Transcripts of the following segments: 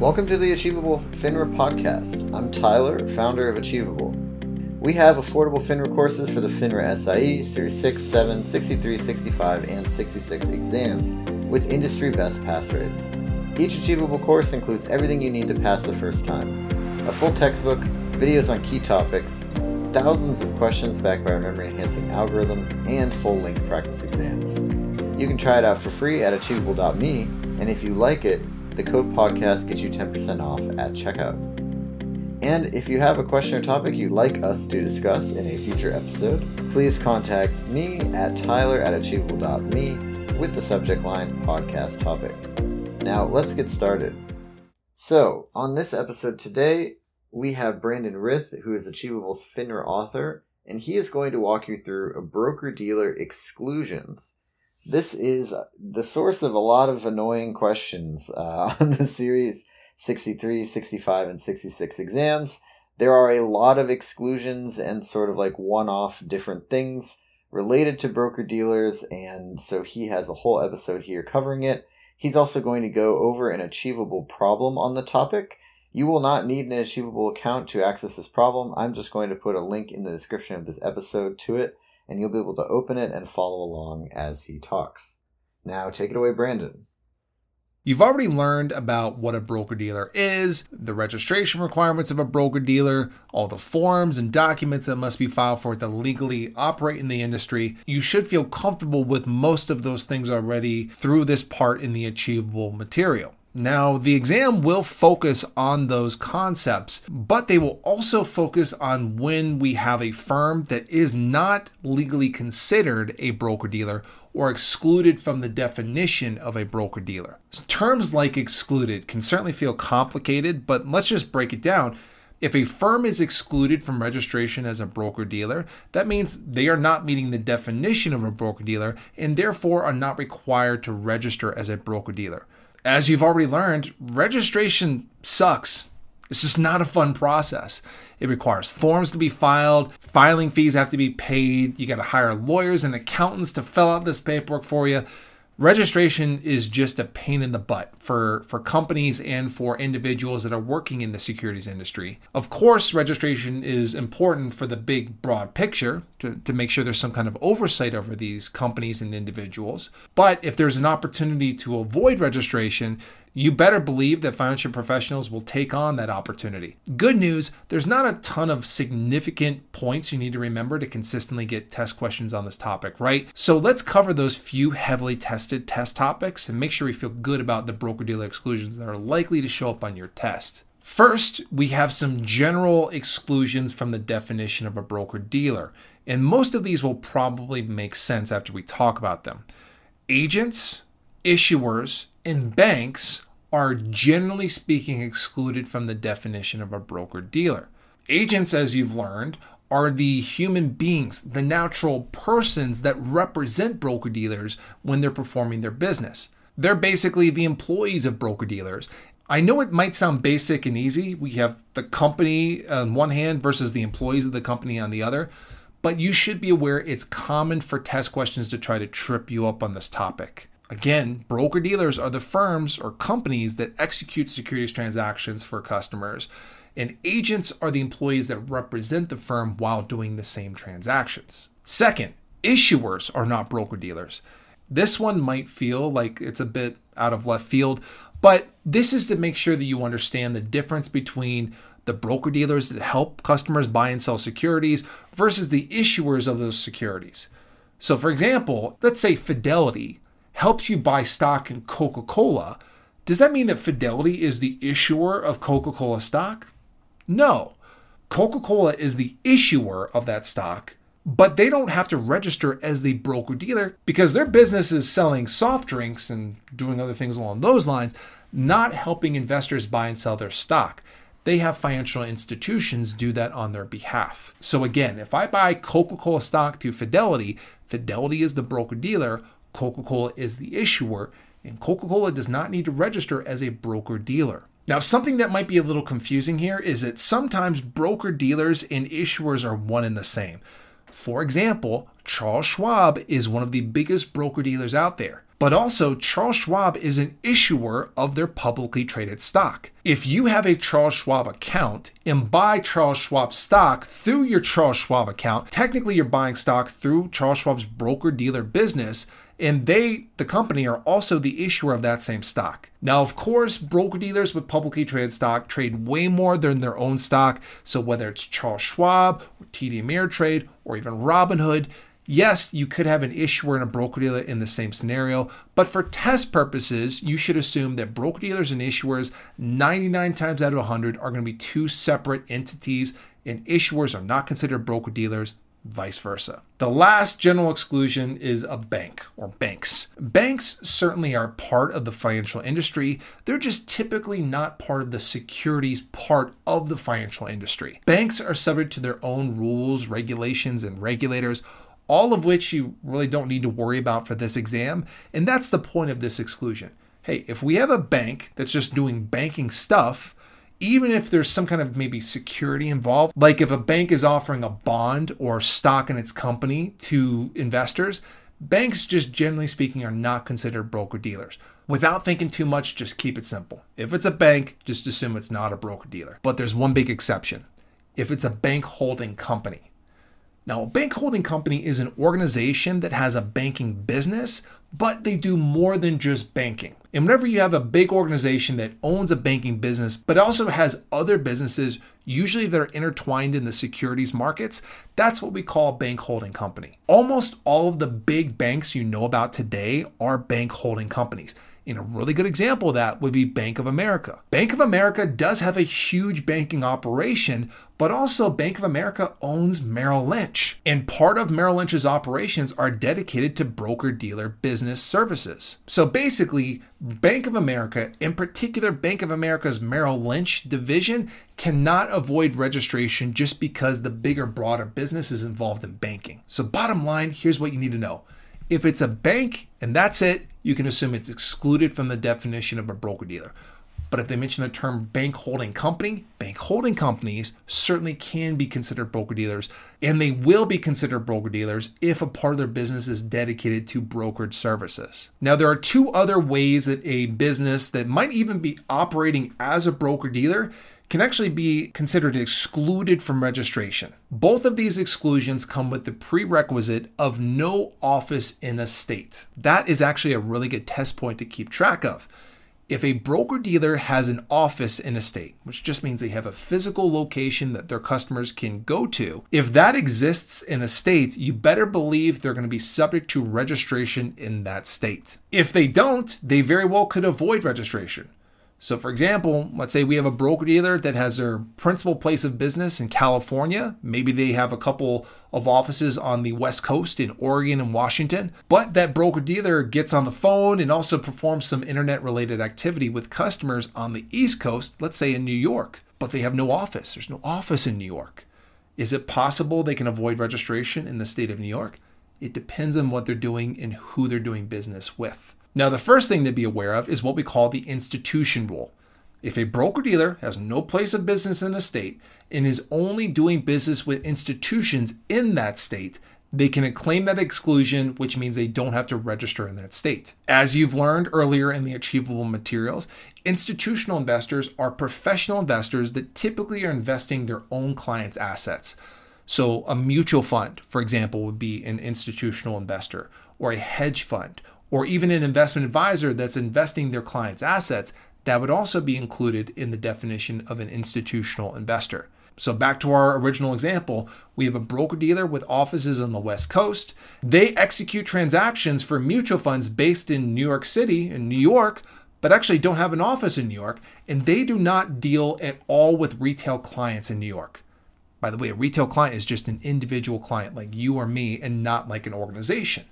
Welcome to the Achievable FINRA podcast. I'm Tyler, founder of Achievable. We have affordable FINRA courses for the FINRA SIE, Series 6, 7, 63, 65, and 66 exams with industry-best pass rates. Each Achievable course includes everything you need to pass the first time. A full textbook, videos on key topics, thousands of questions backed by our memory-enhancing algorithm, and full-length practice exams. You can try it out for free at achievable.me, and if you like it, the code podcast gets you 10% off at checkout. And if you have a question or topic you'd like us to discuss in a future episode, please contact me at tyler@achievable.me with the subject line podcast topic. Now let's get started. So on this episode today, we have Brandon Rith, who is Achievable's FINRA author, and he is going to walk you through a broker-dealer exclusions. This is the source of a lot of annoying questions on the Series 63, 65, and 66 exams. There are a lot of exclusions and sort of like one-off different things related to broker-dealers, and so he has a whole episode here covering it. He's also going to go over an Achievable problem on the topic. You will not need an Achievable account to access this problem. I'm just going to put a link in the description of this episode to it, and you'll be able to open it and follow along as he talks. Now, take it away, Brandon. You've already learned about what a broker-dealer is, the registration requirements of a broker-dealer, all the forms and documents that must be filed for it to legally operate in the industry. You should feel comfortable with most of those things already through this part in the Achievable material. Now, the exam will focus on those concepts, but they will also focus on when we have a firm that is not legally considered a broker-dealer or excluded from the definition of a broker-dealer. Terms like excluded can certainly feel complicated, but let's just break it down. If a firm is excluded from registration as a broker-dealer, that means they are not meeting the definition of a broker-dealer and therefore are not required to register as a broker-dealer. As you've already learned, registration sucks. It's just not a fun process. It requires forms to be filed, filing fees have to be paid, you got to hire lawyers and accountants to fill out this paperwork for you. Registration is just a pain in the butt for companies and for individuals that are working in the securities industry. Of course, registration is important for the big, broad picture to make sure there's some kind of oversight over these companies and individuals. But if there's an opportunity to avoid registration, you better believe that financial professionals will take on that opportunity. Good news, there's not a ton of significant points you need to remember to consistently get test questions on this topic, right? So let's cover those few heavily tested test topics and make sure we feel good about the broker-dealer exclusions that are likely to show up on your test. First, we have some general exclusions from the definition of a broker-dealer, and most of these will probably make sense after we talk about them. Agents, issuers, and banks are generally speaking excluded from the definition of a broker-dealer. Agents, as you've learned, are the human beings, the natural persons that represent broker-dealers when they're performing their business. They're basically the employees of broker-dealers. I know it might sound basic and easy. We have the company on one hand versus the employees of the company on the other, but you should be aware it's common for test questions to try to trip you up on this topic. Again, broker-dealers are the firms or companies that execute securities transactions for customers, and agents are the employees that represent the firm while doing the same transactions. Second, issuers are not broker-dealers. This one might feel like it's a bit out of left field, but this is to make sure that you understand the difference between the broker-dealers that help customers buy and sell securities versus the issuers of those securities. So for example, let's say Fidelity helps you buy stock in Coca-Cola. Does that mean that Fidelity is the issuer of Coca-Cola stock? No. Coca-Cola is the issuer of that stock, but they don't have to register as the broker-dealer because their business is selling soft drinks and doing other things along those lines, not helping investors buy and sell their stock. They have financial institutions do that on their behalf. So again, if I buy Coca-Cola stock through Fidelity, Fidelity is the broker-dealer, Coca-Cola is the issuer, and Coca-Cola does not need to register as a broker-dealer. Now, something that might be a little confusing here is that sometimes broker-dealers and issuers are one and the same. For example, Charles Schwab is one of the biggest broker-dealers out there. But also, Charles Schwab is an issuer of their publicly traded stock. If you have a Charles Schwab account and buy Charles Schwab stock through your Charles Schwab account, technically you're buying stock through Charles Schwab's broker-dealer business, and they, the company, are also the issuer of that same stock. Now, of course, broker-dealers with publicly traded stock trade way more than their own stock, so whether it's Charles Schwab, or TD Ameritrade, or even Robinhood, yes, you could have an issuer and a broker-dealer in the same scenario, but for test purposes, you should assume that broker-dealers and issuers 99 times out of 100 are going to be two separate entities, and issuers are not considered broker-dealers, vice versa. The last general exclusion is a bank or banks. Banks certainly are part of the financial industry. They're just typically not part of the securities part of the financial industry. Banks are subject to their own rules, regulations, and regulators, all of which you really don't need to worry about for this exam. And that's the point of this exclusion. Hey, if we have a bank that's just doing banking stuff, even if there's some kind of maybe security involved, like if a bank is offering a bond or stock in its company to investors, banks just generally speaking are not considered broker-dealers. Without thinking too much, just keep it simple. If it's a bank, just assume it's not a broker-dealer. But there's one big exception. If it's a bank holding company. Now, a bank holding company is an organization that has a banking business, but they do more than just banking. And whenever you have a big organization that owns a banking business, but also has other businesses, usually that are intertwined in the securities markets, that's what we call a bank holding company. Almost all of the big banks you know about today are bank holding companies. And a really good example of that would be Bank of America. Bank of America does have a huge banking operation, but also Bank of America owns Merrill Lynch. And part of Merrill Lynch's operations are dedicated to broker-dealer business services. So basically, Bank of America, in particular Bank of America's Merrill Lynch division, cannot avoid registration just because the bigger, broader business is involved in banking. So bottom line, here's what you need to know. If it's a bank and that's it, you can assume it's excluded from the definition of a broker-dealer. But if they mention the term bank holding company, bank holding companies certainly can be considered broker-dealers, and they will be considered broker-dealers if a part of their business is dedicated to brokered services. Now, there are two other ways that a business that might even be operating as a broker-dealer can actually be considered excluded from registration. Both of these exclusions come with the prerequisite of no office in a state. That is actually a really good test point to keep track of. If a broker-dealer has an office in a state, which just means they have a physical location that their customers can go to, if that exists in a state, you better believe they're going to be subject to registration in that state. If they don't, they very well could avoid registration. So for example, let's say we have a broker-dealer that has their principal place of business in California. Maybe they have a couple of offices on the West Coast in Oregon and Washington, but that broker-dealer gets on the phone and also performs some internet-related activity with customers on the East Coast, let's say in New York, but they have no office. There's no office in New York. Is it possible they can avoid registration in the state of New York? It depends on what they're doing and who they're doing business with. Now, the first thing to be aware of is what we call the institution rule. If a broker-dealer has no place of business in a state and is only doing business with institutions in that state, they can claim that exclusion, which means they don't have to register in that state. As you've learned earlier in the Achievable materials, institutional investors are professional investors that typically are investing their own clients' assets. So a mutual fund, for example, would be an institutional investor, or a hedge fund, or even an investment advisor that's investing their clients' assets, that would also be included in the definition of an institutional investor. So back to our original example, we have a broker-dealer with offices on the West Coast. They execute transactions for mutual funds based in New York City and New York, but actually don't have an office in New York, and they do not deal at all with retail clients in New York. By the way, a retail client is just an individual client like you or me and not like an organization.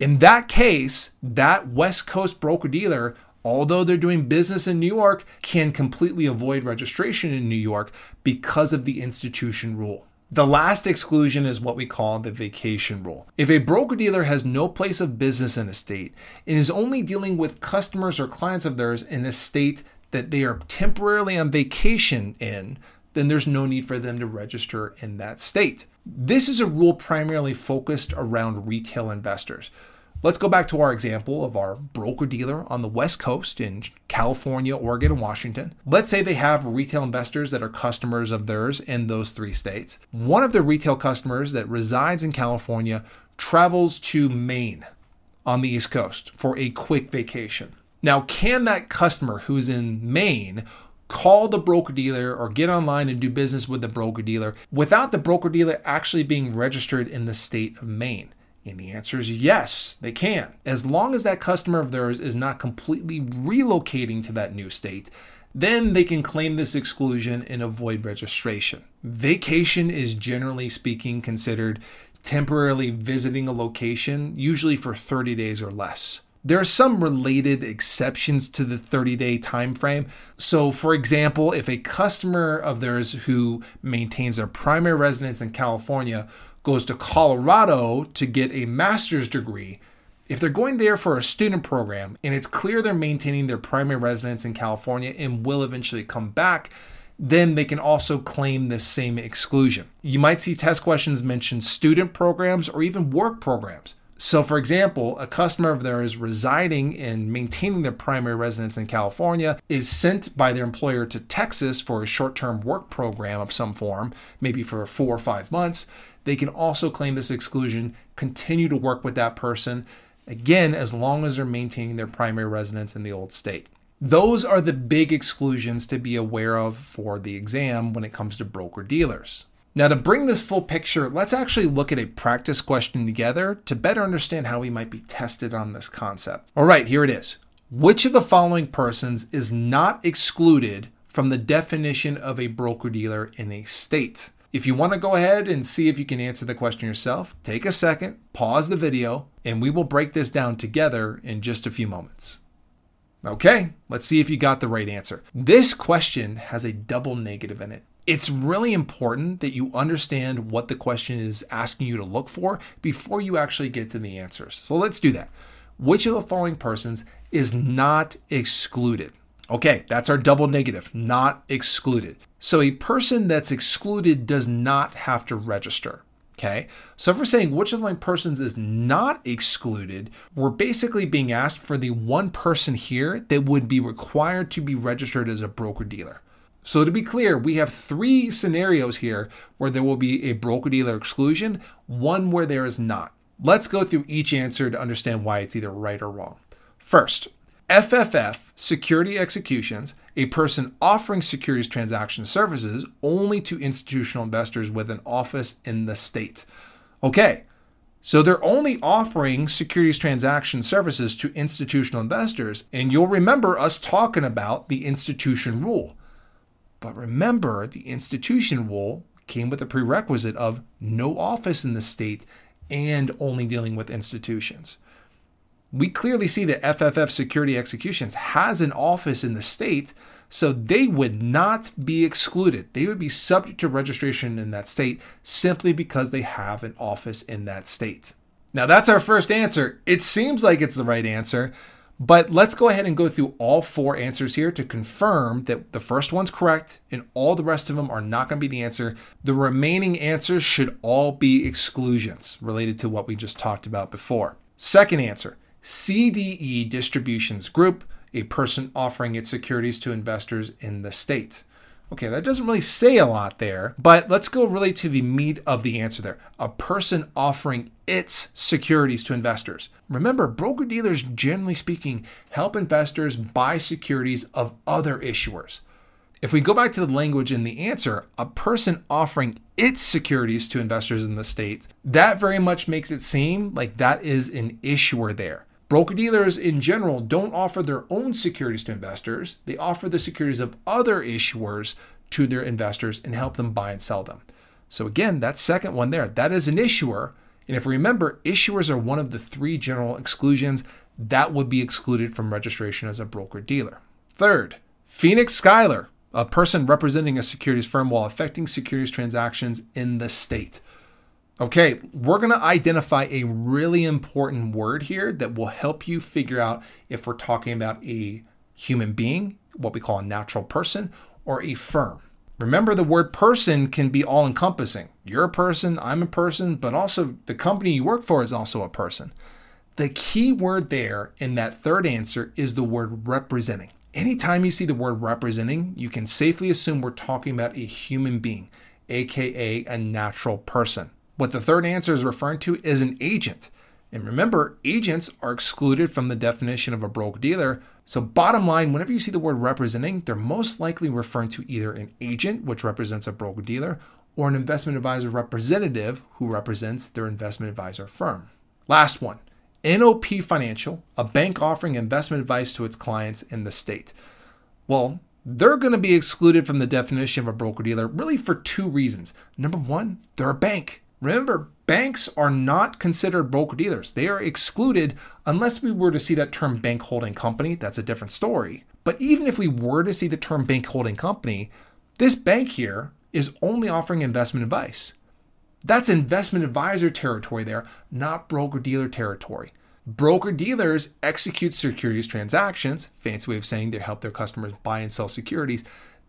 In that case, that West Coast broker-dealer, although they're doing business in New York, can completely avoid registration in New York because of the institution rule. The last exclusion is what we call the vacation rule. If a broker-dealer has no place of business in a state and is only dealing with customers or clients of theirs in a state that they are temporarily on vacation in, then there's no need for them to register in that state. This is a rule primarily focused around retail investors. Let's go back to our example of our broker-dealer on the West Coast in California, Oregon, and Washington. Let's say they have retail investors that are customers of theirs in those three states. One of their retail customers that resides in California travels to Maine on the East Coast for a quick vacation. Now, can that customer who's in Maine call the broker-dealer or get online and do business with the broker-dealer without the broker-dealer actually being registered in the state of Maine? And the answer is yes, they can. As long as that customer of theirs is not completely relocating to that new state, then they can claim this exclusion and avoid registration. Vacation is, generally speaking, considered temporarily visiting a location, usually for 30 days or less. There are some related exceptions to the 30-day time frame. So, for example, if a customer of theirs who maintains their primary residence in California goes to Colorado to get a master's degree, if they're going there for a student program and it's clear they're maintaining their primary residence in California and will eventually come back, then they can also claim this same exclusion. You might see test questions mention student programs or even work programs. So, for example, a customer of theirs residing and maintaining their primary residence in California is sent by their employer to Texas for a short-term work program of some form, maybe for 4 or 5 months. They can also claim this exclusion, continue to work with that person, again, as long as they're maintaining their primary residence in the old state. Those are the big exclusions to be aware of for the exam when it comes to broker-dealers. Now, to bring this full picture, let's actually look at a practice question together to better understand how we might be tested on this concept. All right, here it is. Which of the following persons is not excluded from the definition of a broker-dealer in a state? If you want to go ahead and see if you can answer the question yourself, take a second, pause the video, and we will break this down together in just a few moments. Okay, let's see if you got the right answer. This question has a double negative in it. It's really important that you understand what the question is asking you to look for before you actually get to the answers. So let's do that. Which of the following persons is not excluded? Okay, that's our double negative, not excluded. So a person that's excluded does not have to register. Okay, so if we're saying which of the following persons is not excluded, we're basically being asked for the one person here that would be required to be registered as a broker-dealer. So to be clear, we have three scenarios here where there will be a broker-dealer exclusion, one where there is not. Let's go through each answer to understand why it's either right or wrong. First, FFF, security executions, a person offering securities transaction services only to institutional investors with an office in the state. Okay, so they're only offering securities transaction services to institutional investors, and you'll remember us talking about the institution rule. But remember, the institution rule came with a prerequisite of no office in the state and only dealing with institutions. We clearly see that FFF Security Executions has an office in the state, so they would not be excluded. They would be subject to registration in that state simply because they have an office in that state. Now, that's our first answer. It seems like it's the right answer. But let's go ahead and go through all four answers here to confirm that the first one's correct and all the rest of them are not going to be the answer. The remaining answers should all be exclusions related to what we just talked about before. Second answer, CDE distributions group, a person offering its securities to investors in the state. Okay, that doesn't really say a lot there, but let's go really to the meat of the answer there. A person offering its securities to investors. Remember, broker-dealers, generally speaking, help investors buy securities of other issuers. If we go back to the language in the answer, a person offering its securities to investors in the state, that very much makes it seem like that is an issuer there. Broker-dealers in general don't offer their own securities to investors. They offer the securities of other issuers to their investors and help them buy and sell them. So again, that second one there, that is an issuer. And if we remember, issuers are one of the three general exclusions that would be excluded from registration as a broker-dealer. Third, Phoenix Schuyler, a person representing a securities firm while affecting securities transactions in the state. Okay, we're going to identify a really important word here that will help you figure out if we're talking about a human being, what we call a natural person, or a firm. Remember, the word person can be all-encompassing. You're a person, I'm a person, but also the company you work for is also a person. The key word there in that third answer is the word representing. Anytime you see the word representing, you can safely assume we're talking about a human being, aka a natural person. What the third answer is referring to is an agent. And remember, agents are excluded from the definition of a broker-dealer. So bottom line, whenever you see the word representing, they're most likely referring to either an agent, which represents a broker-dealer, or an investment advisor representative who represents their investment advisor firm. Last one, NOP Financial, a bank offering investment advice to its clients in the state. Well, they're going to be excluded from the definition of a broker-dealer really for two reasons. Number one, they're a bank. Remember, banks are not considered broker-dealers. They are excluded unless we were to see that term bank holding company. That's a different story. But even if we were to see the term bank holding company, this bank here is only offering investment advice. That's investment advisor territory there, not broker-dealer territory. Broker-dealers execute securities transactions, fancy way of saying they help their customers buy and sell securities.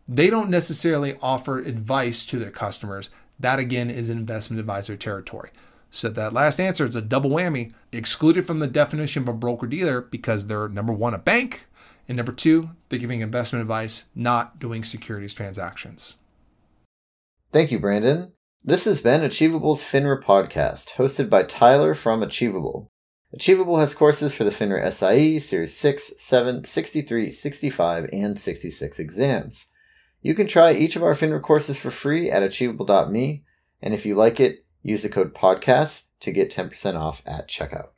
They don't necessarily offer advice to their customers. That again is investment advisor territory. So that last answer is a double whammy, excluded from the definition of a broker-dealer because they're number one, a bank, and number two, they're giving investment advice, not doing securities transactions. Thank you, Brandon. This has been Achievable's FINRA podcast, hosted by Tyler from Achievable. Achievable has courses for the FINRA SIE, Series 6, 7, 63, 65, and 66 exams. You can try each of our FINRA courses for free at achievable.me, and if you like it, use the code PODCAST to get 10% off at checkout.